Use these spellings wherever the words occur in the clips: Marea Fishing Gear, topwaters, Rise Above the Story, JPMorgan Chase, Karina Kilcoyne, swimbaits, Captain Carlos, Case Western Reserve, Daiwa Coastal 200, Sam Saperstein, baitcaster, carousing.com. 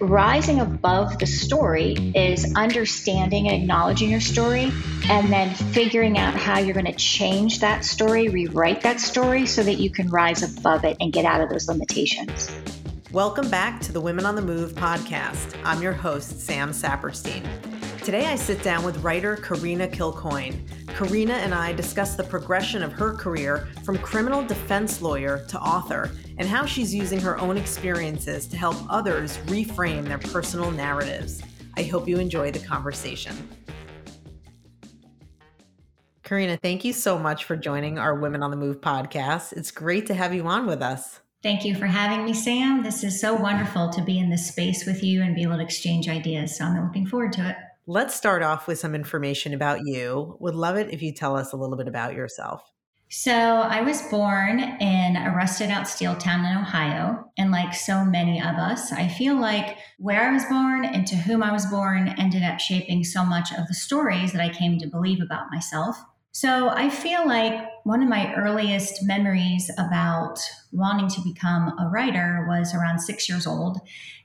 Rising above the story is understanding and acknowledging your story and then figuring out how you're going to change that story, rewrite that story so that you can rise above it and get out of those limitations. Welcome back to the Women on the Move podcast. I'm your host, Sam Saperstein. Today I sit down with writer Karina Kilcoyne. Karina and I discuss the progression of her career from criminal defense lawyer to author, and how she's using her own experiences to help others reframe their personal narratives. I hope you enjoy the conversation. Karina, thank you so much for joining our Women on the Move podcast. It's great to have you on with us. Thank you for having me, Sam. This is so wonderful to be in this space with you and be able to exchange ideas. So I'm looking forward to it. Let's start off with some information about you. Would love it if you tell us a little bit about yourself. So I was born in a rusted out steel town in Ohio. And like so many of us, I feel like where I was born and to whom I was born ended up shaping so much of the stories that I came to believe about myself. So I feel like one of my earliest memories about wanting to become a writer was around 6 years old.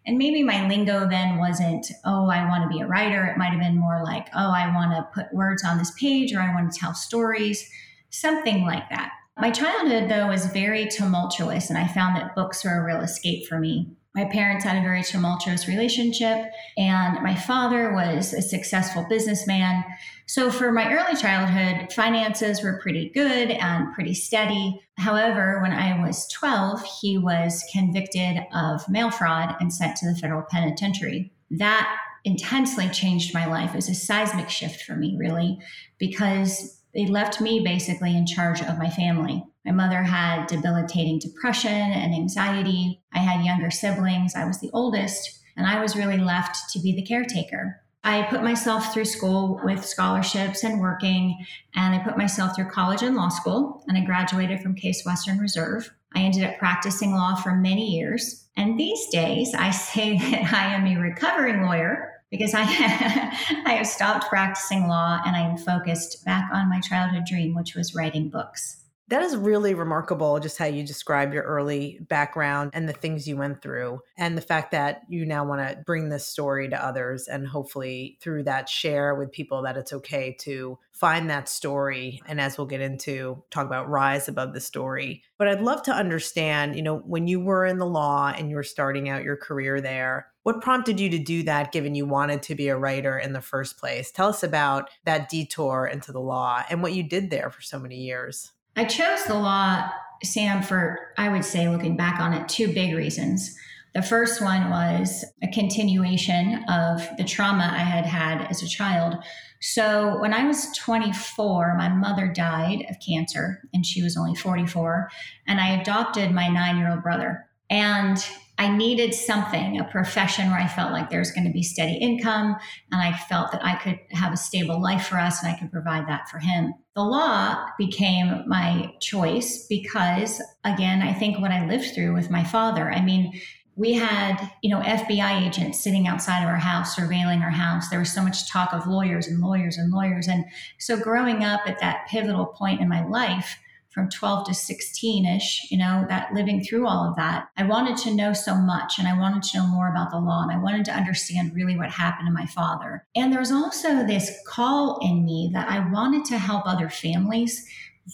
And maybe my lingo then wasn't, oh, I want to be a writer. It might've been more like, oh, I want to put words on this page, or I want to tell stories. Something like that. My childhood, though, was very tumultuous, and I found that books were a real escape for me. My parents had a very tumultuous relationship, and my father was a successful businessman. So for my early childhood, finances were pretty good and pretty steady. However, when I was 12, he was convicted of mail fraud and sent to the federal penitentiary. That intensely changed my life. It was a seismic shift for me, really, because they left me basically in charge of my family. My mother had debilitating depression and anxiety. I had younger siblings. I was the oldest, and I was really left to be the caretaker. I put myself through school with scholarships and working, and I put myself through college and law school, and I graduated from Case Western Reserve. I ended up practicing law for many years, and these days I say that I am a recovering lawyer, because I have stopped practicing law and I am focused back on my childhood dream, which was writing books. That is really remarkable, just how you describe your early background and the things you went through, and the fact that you now want to bring this story to others and hopefully through that share with people that it's okay to find that story. And as we'll get into, talk about Rise Above the Story. But I'd love to understand, you know, when you were in the law and you were starting out your career there, what prompted you to do that, given you wanted to be a writer in the first place? Tell us about that detour into the law and what you did there for so many years. I chose the law, Sam, for, I would say, looking back on it, two big reasons. The first one was a continuation of the trauma I had had as a child. So when I was 24, my mother died of cancer, and she was only 44, and I adopted my 9-year-old brother. And I needed something, a profession where I felt like there was going to be steady income, and I felt that I could have a stable life for us and I could provide that for him. The law became my choice because, again, I think what I lived through with my father. I mean, we had, FBI agents sitting outside of our house, surveilling our house. There was so much talk of lawyers and lawyers and lawyers. And so growing up at that pivotal point in my life, from 12 to 16-ish, that living through all of that, I wanted to know so much, and I wanted to know more about the law, and I wanted to understand really what happened to my father. And there was also this call in me that I wanted to help other families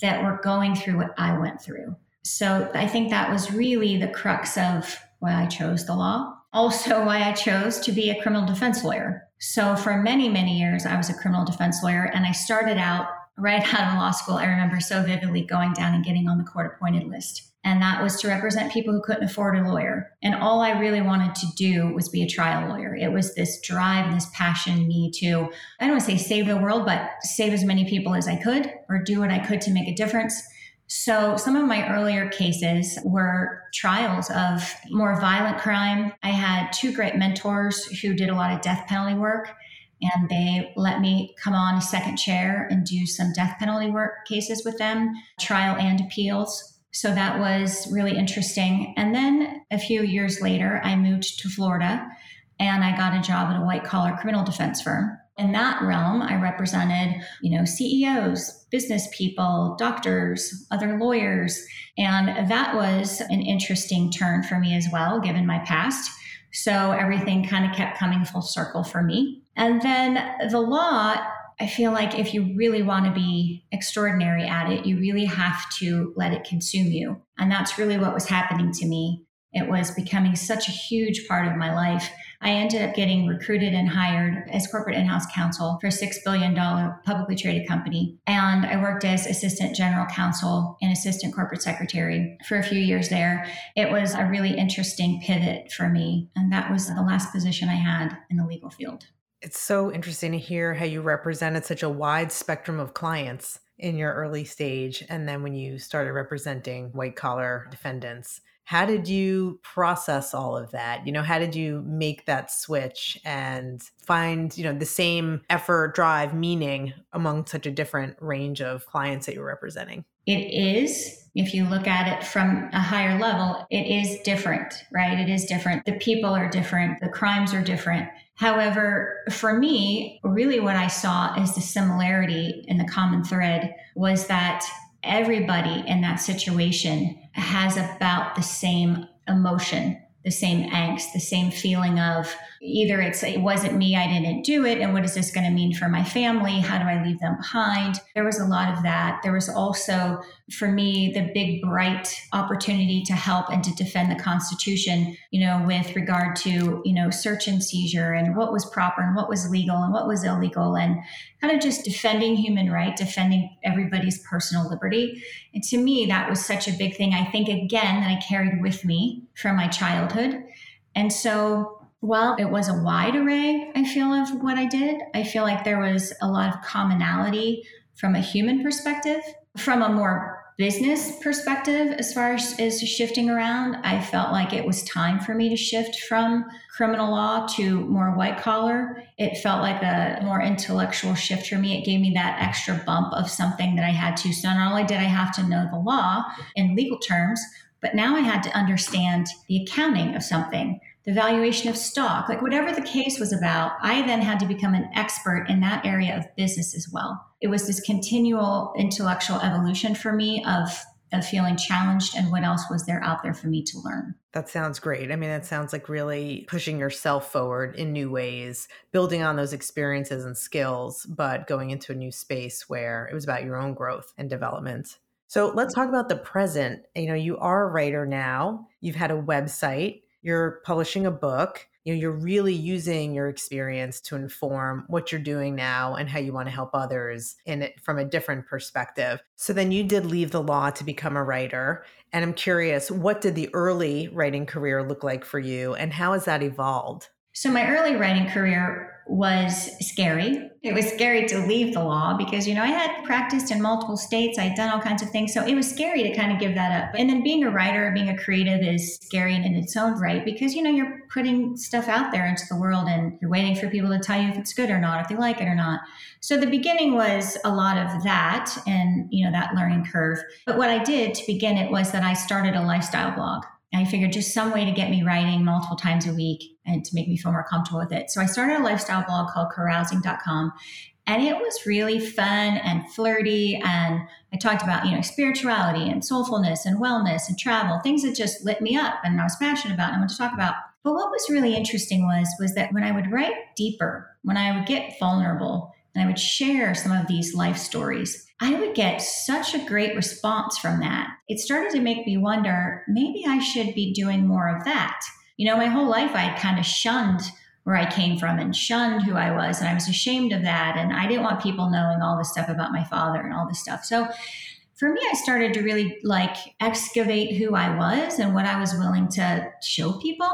that were going through what I went through. So I think that was really the crux of why I chose the law. Also why I chose to be a criminal defense lawyer. So for many, many years, I was a criminal defense lawyer, and I started out right out of law school. I remember so vividly going down and getting on the court-appointed list. And that was to represent people who couldn't afford a lawyer. And all I really wanted to do was be a trial lawyer. It was this drive and this passion in me to, I don't want to say save the world, but save as many people as I could, or do what I could to make a difference. So some of my earlier cases were trials of more violent crime. I had two great mentors who did a lot of death penalty work. And they let me come on a second chair and do some death penalty work cases with them, trial and appeals. So that was really interesting. And then a few years later, I moved to Florida and I got a job at a white collar criminal defense firm. In that realm, I represented, CEOs, business people, doctors, other lawyers. And that was an interesting turn for me as well, given my past. So everything kind of kept coming full circle for me. And then the law, I feel like if you really want to be extraordinary at it, you really have to let it consume you. And that's really what was happening to me. It was becoming such a huge part of my life. I ended up getting recruited and hired as corporate in-house counsel for a $6 billion publicly traded company. And I worked as assistant general counsel and assistant corporate secretary for a few years there. It was a really interesting pivot for me. And that was the last position I had in the legal field. It's so interesting to hear how you represented such a wide spectrum of clients in your early stage. And then when you started representing white collar defendants, how did you process all of that? You know, how did you make that switch and find, you know, the same effort, drive, meaning among such a different range of clients that you're representing? It is, if you look at it from a higher level, it is different, right? It is different. The people are different. The crimes are different. However, for me, really what I saw as the similarity and the common thread was that everybody in that situation has about the same emotion, the same angst, the same feeling of either it wasn't me, I didn't do it, and what is this going to mean for my family? How do I leave them behind? There was a lot of that. There was also, for me, the big bright opportunity to help and to defend the Constitution, you know, with regard to, you know, search and seizure and what was proper and what was legal and what was illegal, and kind of just defending human rights, defending everybody's personal liberty. And to me, that was such a big thing, I think, again, that I carried with me from my childhood. And so while it was a wide array, I feel, of what I did, I feel like there was a lot of commonality from a human perspective. From a more business perspective, as far as shifting around, I felt like it was time for me to shift from criminal law to more white collar. It felt like a more intellectual shift for me. It gave me that extra bump of something that I had to. So not only did I have to know the law in legal terms, but now I had to understand the accounting of something, the valuation of stock, like whatever the case was about. I then had to become an expert in that area of business as well. It was this continual intellectual evolution for me of feeling challenged and what else was there out there for me to learn. That sounds great. I mean, that sounds like really pushing yourself forward in new ways, building on those experiences and skills, but going into a new space where it was about your own growth and development. So let's talk about the present. You know, you are a writer now. You've had a website. You're publishing a book. You know, you're really using your experience to inform what you're doing now and how you want to help others in it from a different perspective. So then you did leave the law to become a writer. And I'm curious, what did the early writing career look like for you, and how has that evolved? So my early writing career was scary. It was scary to leave the law because, you know, I had practiced in multiple states. I'd done all kinds of things. So it was scary to kind of give that up. And then being a writer, being a creative is scary in its own right because, you know, you're putting stuff out there into the world and you're waiting for people to tell you if it's good or not, if they like it or not. So the beginning was a lot of that and, you know, that learning curve. But what I did to begin it was that I started a lifestyle blog. I figured just some way to get me writing multiple times a week and to make me feel more comfortable with it. So I started a lifestyle blog called carousing.com, and it was really fun and flirty. And I talked about, you know, spirituality and soulfulness and wellness and travel, things that just lit me up and I was passionate about and I wanted to talk about. But what was really interesting was that when I would write deeper, when I would get vulnerable and I would share some of these life stories, I would get such a great response from that. It started to make me wonder, maybe I should be doing more of that. You know, my whole life I had kind of shunned where I came from and shunned who I was, and I was ashamed of that. And I didn't want people knowing all this stuff about my father and all this stuff. So for me, I started to really like excavate who I was and what I was willing to show people.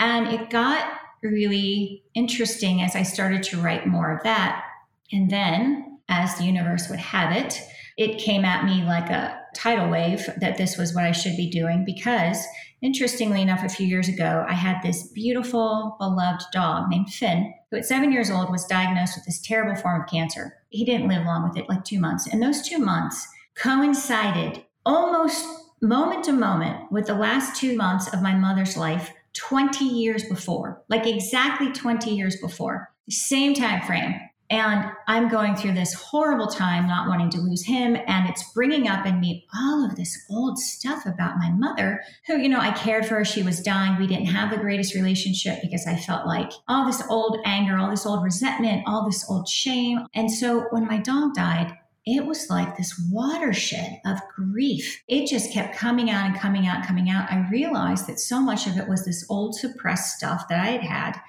And it got really interesting as I started to write more of that. And then, as the universe would have it, it came at me like a tidal wave that this was what I should be doing because, interestingly enough, a few years ago, I had this beautiful, beloved dog named Finn, who at 7 years old was diagnosed with this terrible form of cancer. He didn't live long with it, like 2 months. And those 2 months coincided almost moment to moment with the last 2 months of my mother's life 20 years before, like exactly 20 years before, same time frame. And I'm going through this horrible time, not wanting to lose him. And it's bringing up in me all of this old stuff about my mother, who, you know, I cared for her. She was dying. We didn't have the greatest relationship because I felt like all this old anger, all this old resentment, all this old shame. And so when my dog died, it was like this watershed of grief. It just kept coming out and coming out and coming out. I realized that so much of it was this old suppressed stuff that I had had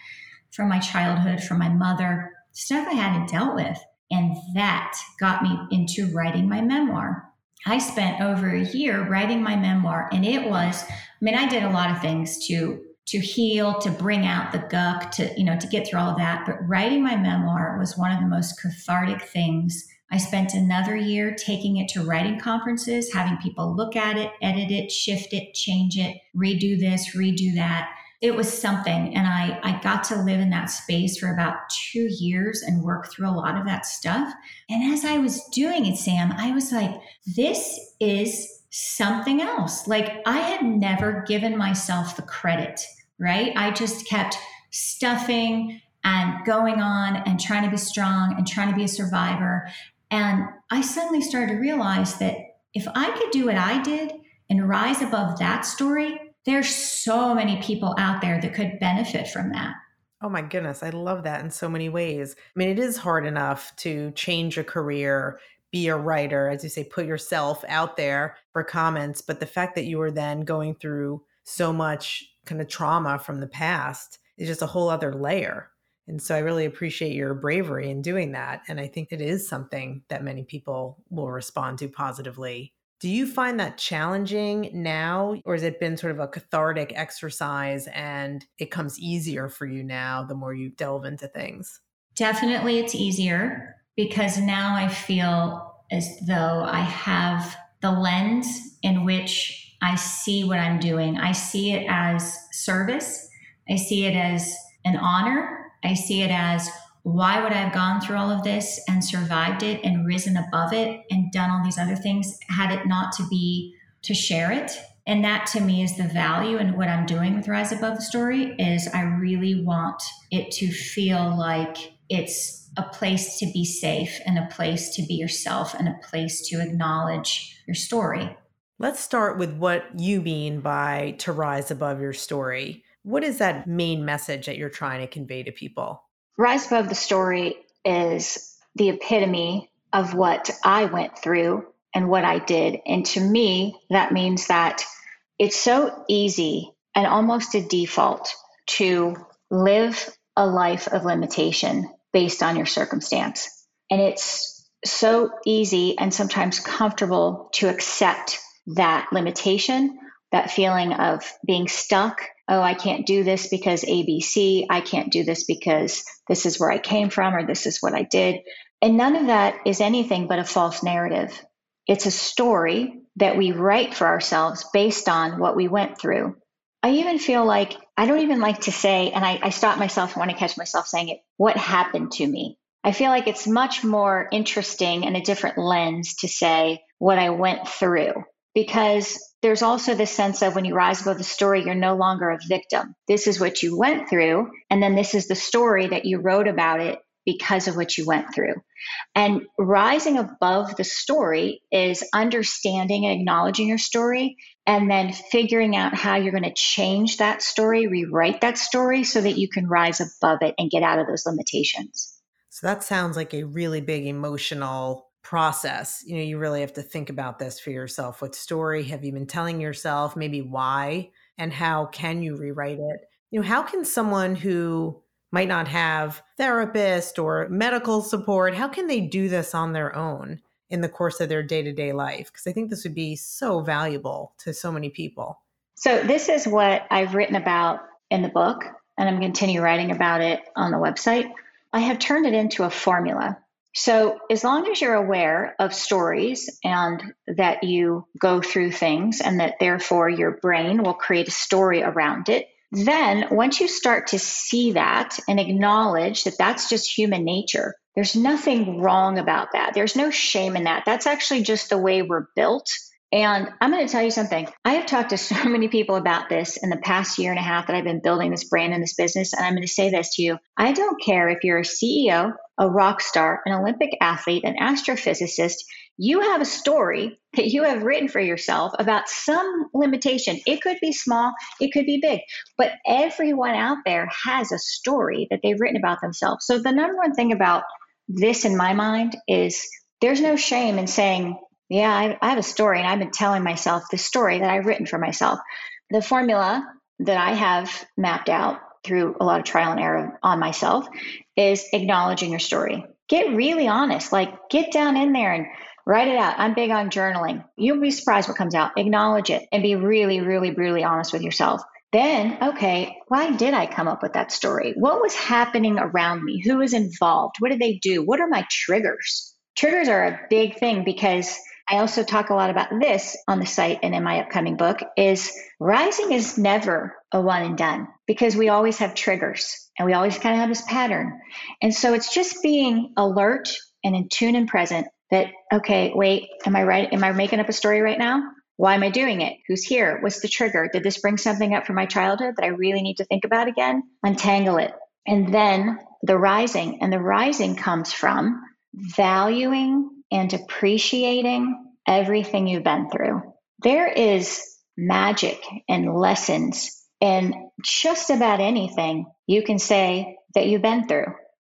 from my childhood, from my mother, stuff I hadn't dealt with. And that got me into writing my memoir. I spent over a year writing my memoir, and it was, I mean, I did a lot of things to heal, to bring out the guck, to get through all of that. But writing my memoir was one of the most cathartic things. I spent another year taking it to writing conferences, having people look at it, edit it, shift it, change it, redo this, redo that. It was something. And I got to live in that space for about 2 years and work through a lot of that stuff. And as I was doing it, Sam, I was like, this is something else. Like, I had never given myself the credit, right? I just kept stuffing and going on and trying to be strong and trying to be a survivor. And I suddenly started to realize that if I could do what I did and rise above that story, there's so many people out there that could benefit from that. Oh my goodness. I love that in so many ways. I mean, it is hard enough to change a career, be a writer, as you say, put yourself out there for comments. But the fact that you were then going through so much kind of trauma from the past is just a whole other layer. And so I really appreciate your bravery in doing that. And I think it is something that many people will respond to positively. Do you find that challenging now, or has it been sort of a cathartic exercise and it comes easier for you now the more you delve into things? Definitely it's easier, because now I feel as though I have the lens in which I see what I'm doing. I see it as service. I see it as an honor. I see it as, why would I have gone through all of this and survived it and risen above it and done all these other things had it not to be to share it? And that to me is the value. And what I'm doing with Rise Above the Story is I really want it to feel like it's a place to be safe and a place to be yourself and a place to acknowledge your story. Let's start with what you mean by to rise above your story. What is that main message that you're trying to convey to people? Rise Above the Story is the epitome of what I went through and what I did. And to me, that means that it's so easy and almost a default to live a life of limitation based on your circumstance. And it's so easy and sometimes comfortable to accept that limitation, that feeling of being stuck. Oh, I can't do this because ABC, I can't do this because this is where I came from, or this is what I did. And none of that is anything but a false narrative. It's a story that we write for ourselves based on what we went through. I even feel like, I don't even like to say, and I stop myself and want to catch myself saying it, what happened to me? I feel like it's much more interesting and a different lens to say what I went through, because there's also this sense of when you rise above the story, you're no longer a victim. This is what you went through. And then this is the story that you wrote about it because of what you went through. And rising above the story is understanding and acknowledging your story, and then figuring out how you're going to change that story, rewrite that story so that you can rise above it and get out of those limitations. So that sounds like a really big emotional process. You know, you really have to think about this for yourself. What story have you been telling yourself? Maybe why, and how can you rewrite it? You know, how can someone who might not have therapist or medical support, how can they do this on their own in the course of their day-to-day life? Because I think this would be so valuable to so many people. So this is what I've written about in the book, and I'm going to continue writing about it on the website. I have turned it into a formula. So as long as you're aware of stories and that you go through things and that therefore your brain will create a story around it, then once you start to see that and acknowledge that that's just human nature, there's nothing wrong about that. There's no shame in that. That's actually just the way we're built. And I'm going to tell you something. I have talked to so many people about this in the past year and a half that I've been building this brand and this business. And I'm going to say this to you. I don't care if you're a CEO, a rock star, an Olympic athlete, an astrophysicist, you have a story that you have written for yourself about some limitation. It could be small, it could be big, but everyone out there has a story that they've written about themselves. So the number one thing about this in my mind is there's no shame in saying, yeah, I have a story and I've been telling myself the story that I've written for myself. The formula that I have mapped out through a lot of trial and error on myself is acknowledging your story. Get really honest, like get down in there and write it out. I'm big on journaling. You'll be surprised what comes out. Acknowledge it and be really, really, really honest with yourself. Then, okay, why did I come up with that story? What was happening around me? Who was involved? What did they do? What are my triggers? Triggers are a big thing because I also talk a lot about this on the site and in my upcoming book is rising is never a one and done because we always have triggers and we always kind of have this pattern. And so it's just being alert and in tune and present that, okay, wait, am I right? Am I making up a story right now? Why am I doing it? Who's here? What's the trigger? Did this bring something up from my childhood that I really need to think about again? Untangle it. And then the rising. And the rising comes from valuing and appreciating everything you've been through. There is magic and lessons in just about anything you can say that you've been through.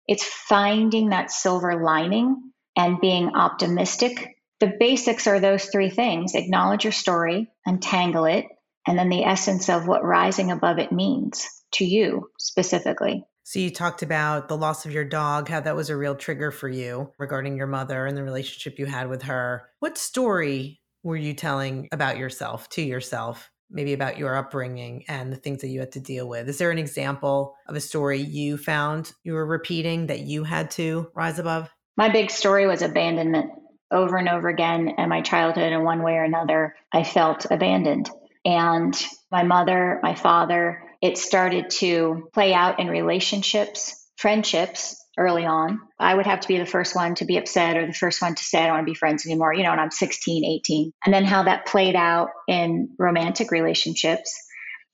It's finding that silver lining and being optimistic. The basics are those three things. Acknowledge your story, untangle it, and then the essence of what rising above it means to you specifically. So you talked about the loss of your dog, how that was a real trigger for you regarding your mother and the relationship you had with her. What story were you telling about yourself, to yourself, maybe about your upbringing and the things that you had to deal with? Is there an example of a story you found you were repeating that you had to rise above? My big story was abandonment over and over again. In my childhood, in one way or another, I felt abandoned. And my mother, my father, it started to play out in relationships, friendships early on. I would have to be the first one to be upset or the first one to say, I don't want to be friends anymore, you know, and I'm 16, 18. And then how that played out in romantic relationships.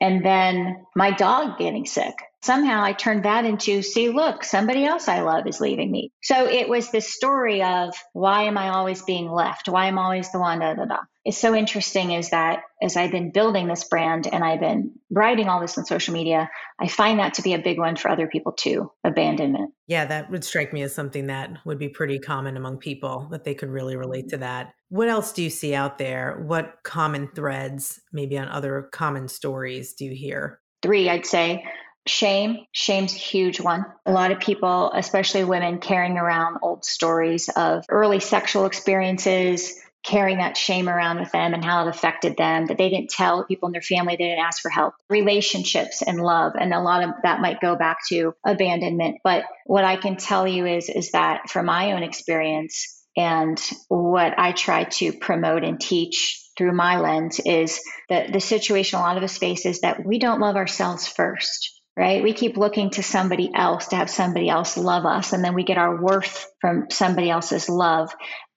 And then my dog getting sick. Somehow I turned that into, see, look, somebody else I love is leaving me. So it was this story of why am I always being left? Why am I always the one, da, da, da. It's so interesting is that as I've been building this brand and I've been writing all this on social media, I find that to be a big one for other people too, abandonment. Yeah, that would strike me as something that would be pretty common among people, that they could really relate to that. What else do you see out there? What common threads, maybe on other common stories, do you hear? Three, I'd say. Shame. Shame's a huge one. A lot of people, especially women, carrying around old stories of early sexual experiences, carrying that shame around with them and how it affected them, that they didn't tell people in their family, they didn't ask for help. Relationships and love. And a lot of that might go back to abandonment. But what I can tell you is that from my own experience and what I try to promote and teach through my lens is that the situation a lot of us face is that we don't love ourselves first. Right? We keep looking to somebody else to have somebody else love us. And then we get our worth from somebody else's love.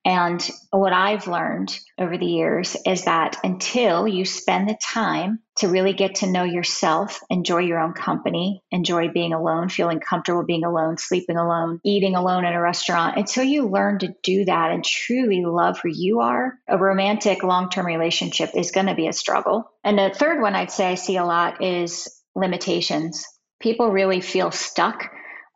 And what I've learned over the years is that until you spend the time to really get to know yourself, enjoy your own company, enjoy being alone, feeling comfortable being alone, sleeping alone, eating alone in a restaurant, until you learn to do that and truly love who you are, a romantic long-term relationship is going to be a struggle. And the third one I'd say I see a lot is limitations. People really feel stuck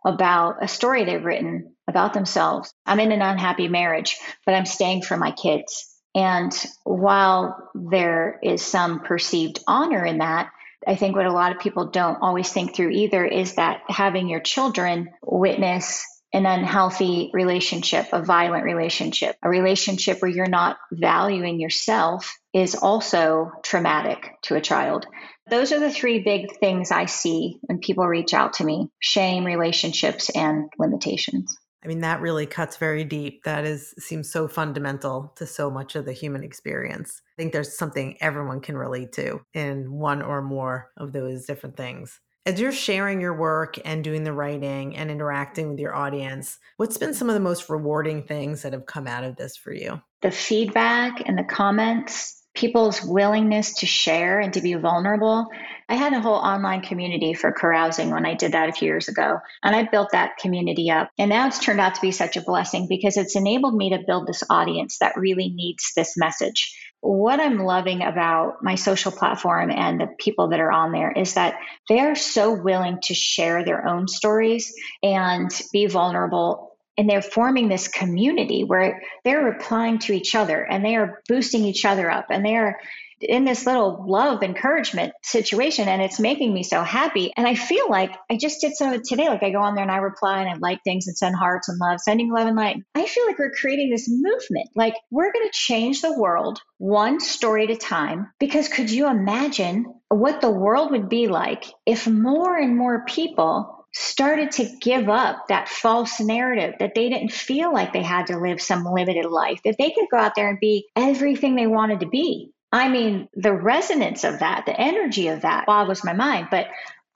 about a story they've written about themselves. I'm in an unhappy marriage, but I'm staying for my kids. And while there is some perceived honor in that, I think what a lot of people don't always think through either is that having your children witness an unhealthy relationship, a violent relationship, a relationship where you're not valuing yourself is also traumatic to a child. Those are the three big things I see when people reach out to me: shame, relationships, and limitations. I mean, that really cuts very deep. That seems so fundamental to so much of the human experience. I think there's something everyone can relate to in one or more of those different things. As you're sharing your work and doing the writing and interacting with your audience, what's been some of the most rewarding things that have come out of this for you? The feedback and the comments people's willingness to share and to be vulnerable. I had a whole online community for carousing when I did that a few years ago, and I built that community up. And now it's turned out to be such a blessing because it's enabled me to build this audience that really needs this message. What I'm loving about my social platform and the people that are on there is that they are so willing to share their own stories and be vulnerable. And they're forming this community where they're replying to each other and they are boosting each other up and they are in this little love encouragement situation. And it's making me so happy. And I feel like I just did some of it today. Like I go on there and I reply and I like things and send hearts and love, sending love and light. I feel like we're creating this movement. Like we're going to change the world one story at a time, because could you imagine what the world would be like if more and more people started to give up that false narrative that they didn't feel like they had to live some limited life, if they could go out there and be everything they wanted to be? I mean, the resonance of that, the energy of that boggles my mind. But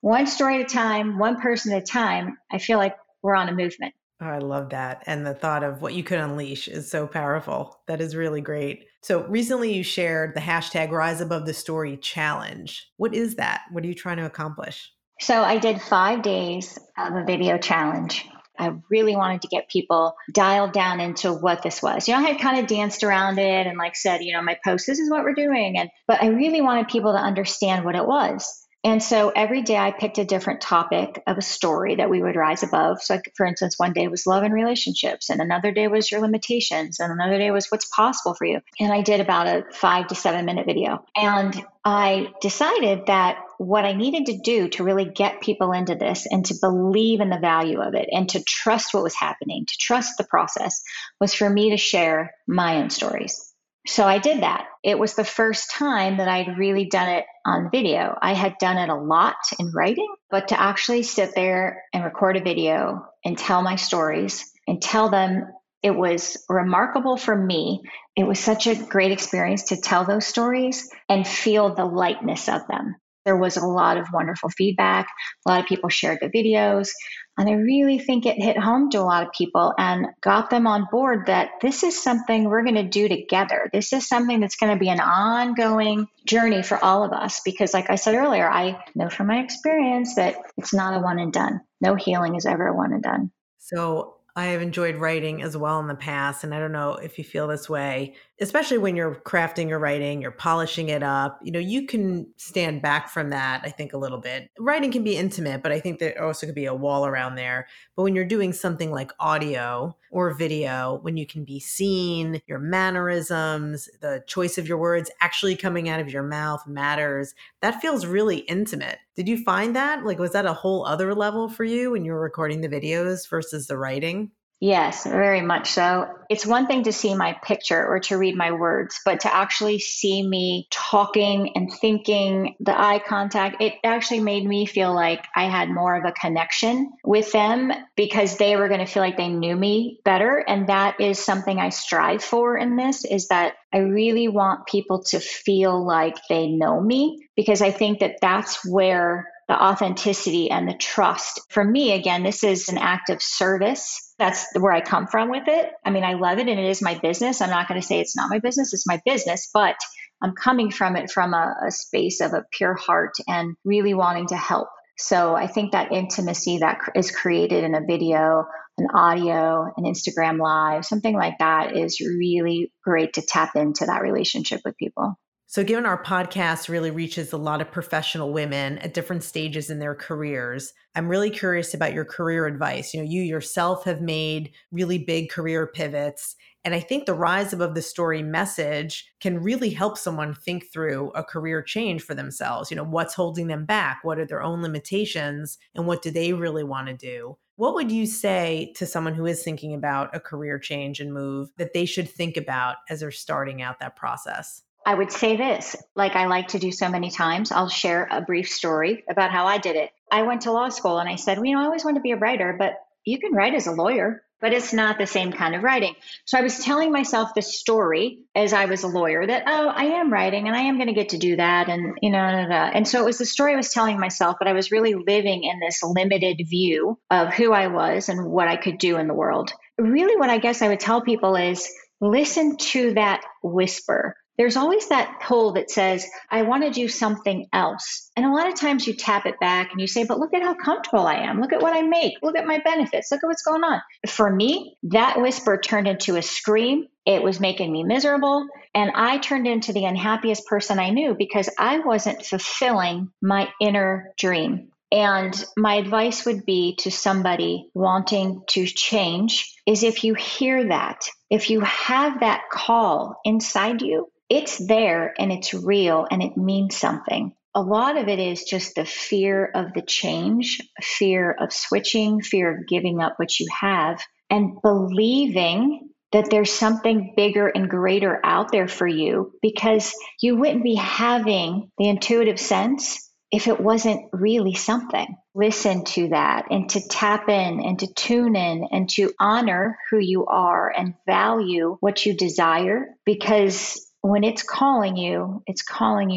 one story at a time, one person at a time, I feel like we're on a movement. Oh, I love that. And the thought of what you could unleash is so powerful. That is really great. So recently you shared the hashtag Rise Above the Story challenge. What is that? What are you trying to accomplish? So I did 5 days of a video challenge. I really wanted to get people dialed down into what this was. You know, I had kind of danced around it and like said, you know, my post, this is what we're doing. But I really wanted people to understand what it was. And so every day I picked a different topic of a story that we would rise above. So for instance, one day was love and relationships, and another day was your limitations, and another day was what's possible for you. And I did about a 5 to 7 minute video. And I decided that what I needed to do to really get people into this and to believe in the value of it and to trust what was happening, to trust the process, was for me to share my own stories. So I did that. It was the first time that I'd really done it on video. I had done it a lot in writing, but to actually sit there and record a video and tell my stories and tell them, it was remarkable for me. It was such a great experience to tell those stories and feel the lightness of them. There was a lot of wonderful feedback. A lot of people shared the videos. And I really think it hit home to a lot of people and got them on board that this is something we're going to do together. This is something that's going to be an ongoing journey for all of us. Because like I said earlier, I know from my experience that it's not a one and done. No healing is ever a one and done. So I have enjoyed writing as well in the past. And I don't know if you feel this way, especially when you're crafting your writing, you're polishing it up, you know, you can stand back from that, I think, a little bit. Writing can be intimate, but I think there also could be a wall around there. But when you're doing something like audio or video, when you can be seen, your mannerisms, the choice of your words actually coming out of your mouth matters. That feels really intimate. Did you find that? Like, was that a whole other level for you when you were recording the videos versus the writing? Yes, very much so. It's one thing to see my picture or to read my words, but to actually see me talking and thinking, the eye contact, it actually made me feel like I had more of a connection with them because they were going to feel like they knew me better. And that is something I strive for in this, is that I really want people to feel like they know me, because I think that that's where the authenticity and the trust. For me, again, this is an act of service. That's where I come from with it. I mean, I love it and it is my business. I'm not going to say it's not my business. It's my business, but I'm coming from it from a space of a pure heart and really wanting to help. So I think that intimacy that is created in a video, an audio, an Instagram live, something like that is really great to tap into that relationship with people. So given our podcast really reaches a lot of professional women at different stages in their careers, I'm really curious about your career advice. You know, you yourself have made really big career pivots. And I think the Rise Above the Story message can really help someone think through a career change for themselves. You know, what's holding them back? What are their own limitations? And what do they really want to do? What would you say to someone who is thinking about a career change and move that they should think about as they're starting out that process? I would say this, like I like to do so many times, I'll share a brief story about how I did it. I went to law school and I said, well, you know, I always wanted to be a writer, but you can write as a lawyer, but it's not the same kind of writing. So I was telling myself the story as I was a lawyer that, oh, I am writing and I am going to get to do that. And, you know, and so it was the story I was telling myself, but I was really living in this limited view of who I was and what I could do in the world. Really, what I guess I would tell people is listen to that whisper. there's always that pull that says, I want to do something else. And a lot of times you tap it back and you say, but look at how comfortable I am. Look at what I make. Look at my benefits. Look at what's going on. For me, that whisper turned into a scream. It was making me miserable. And I turned into the unhappiest person I knew because I wasn't fulfilling my inner dream. And my advice would be to somebody wanting to change is if you hear that, if you have that call inside you, it's there and it's real and it means something. A lot of it is just the fear of the change, fear of switching, fear of giving up what you have, and believing that there's something bigger and greater out there for you, because you wouldn't be having the intuitive sense if it wasn't really something. Listen to that and to tap in and to tune in and to honor who you are and value what you desire, because when it's calling you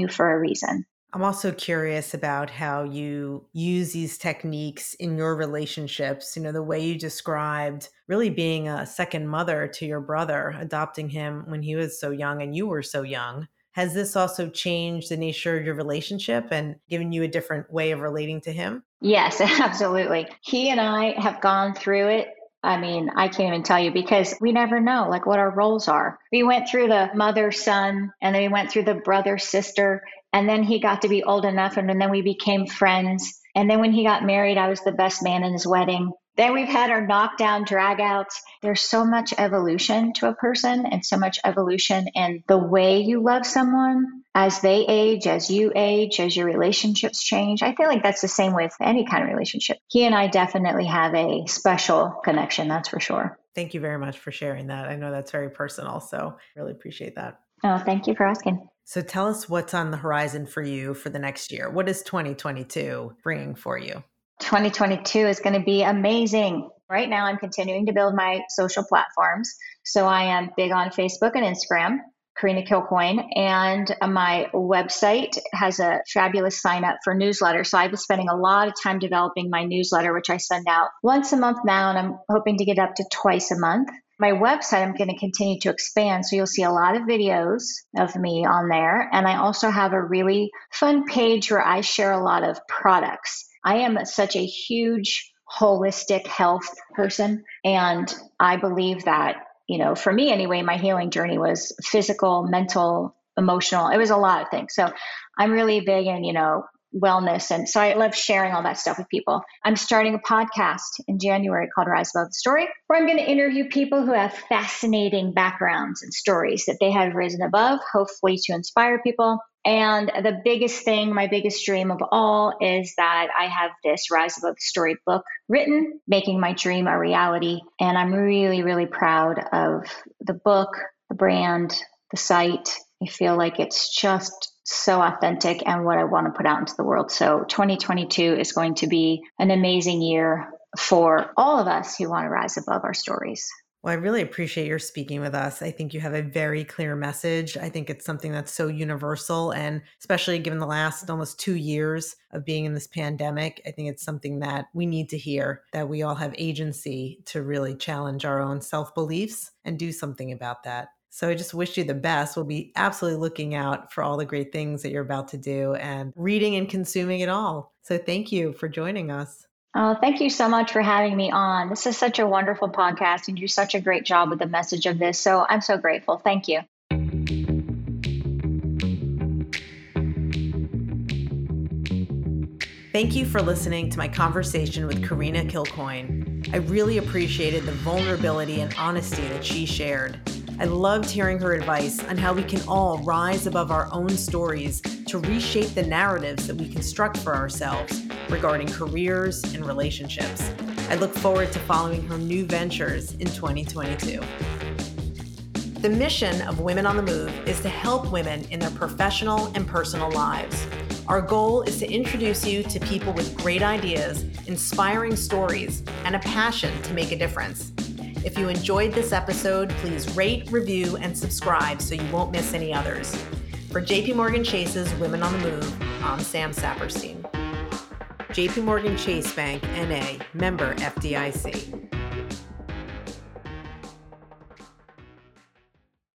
for a reason. I'm also curious about how you use these techniques in your relationships. You know, the way you described really being a second mother to your brother, adopting him when he was so young and you were so young. Has this also changed the nature of your relationship and given you a different way of relating to him? Yes, absolutely. He and I have gone through it. I mean, I can't even tell you, because we never know like what our roles are. We went through the mother-son, and then we went through the brother-sister, and then he got to be old enough, and then we became friends. And then when he got married, I was the best man in his wedding. Then we've had our knockdown dragouts. There's so much evolution to a person and so much evolution in the way you love someone as they age, as your relationships change. I feel like that's the same with any kind of relationship. He and I definitely have a special connection, that's for sure. Thank you very much for sharing that. I know that's very personal, so really appreciate that. Oh, thank you for asking. So tell us what's on the horizon for you for the next year. What is 2022 bringing for you? 2022 is going to be amazing. Right now, I'm continuing to build my social platforms. So I am big on Facebook and Instagram, Karina Kilcoyne, and my website has a fabulous sign up for newsletter. So I've been spending a lot of time developing my newsletter, which I send out once a month now, and I'm hoping to get up to twice a month. My website, I'm going to continue to expand. So you'll see a lot of videos of me on there. And I also have a really fun page where I share a lot of products. I am such a huge holistic health person, and I believe that, you know, for me anyway, my healing journey was physical, mental, emotional. It was a lot of things. So I'm really big in, you know, wellness. And so I love sharing all that stuff with people. I'm starting a podcast in January called Rise Above the Story, where I'm going to interview people who have fascinating backgrounds and stories that they have risen above, hopefully to inspire people. And the biggest thing, my biggest dream of all, is that I have this Rise Above the Story book written, making my dream a reality. And I'm really, really proud of the book, the brand, the site. I feel like it's just so authentic and what I want to put out into the world. So 2022 is going to be an amazing year for all of us who want to rise above our stories. Well, I really appreciate your speaking with us. I think you have a very clear message. I think it's something that's so universal, and especially given the last almost 2 years of being in this pandemic, I think it's something that we need to hear, that we all have agency to really challenge our own self-beliefs and do something about that. So I just wish you the best. We'll be absolutely looking out for all the great things that you're about to do and reading and consuming it all. So thank you for joining us. Oh, thank you so much for having me on. This is such a wonderful podcast, and you do such a great job with the message of this. So I'm so grateful. Thank you. Thank you for listening to my conversation with Karina Kilcoyne. I really appreciated the vulnerability and honesty that she shared. I loved hearing her advice on how we can all rise above our own stories to reshape the narratives that we construct for ourselves regarding careers and relationships. I look forward to following her new ventures in 2022. The mission of Women on the Move is to help women in their professional and personal lives. Our goal is to introduce you to people with great ideas, inspiring stories, and a passion to make a difference. If you enjoyed this episode, please rate, review, and subscribe so you won't miss any others. For JPMorgan Chase's Women on the Move, I'm Sam Saperstein. JPMorgan Chase Bank, N.A., member FDIC.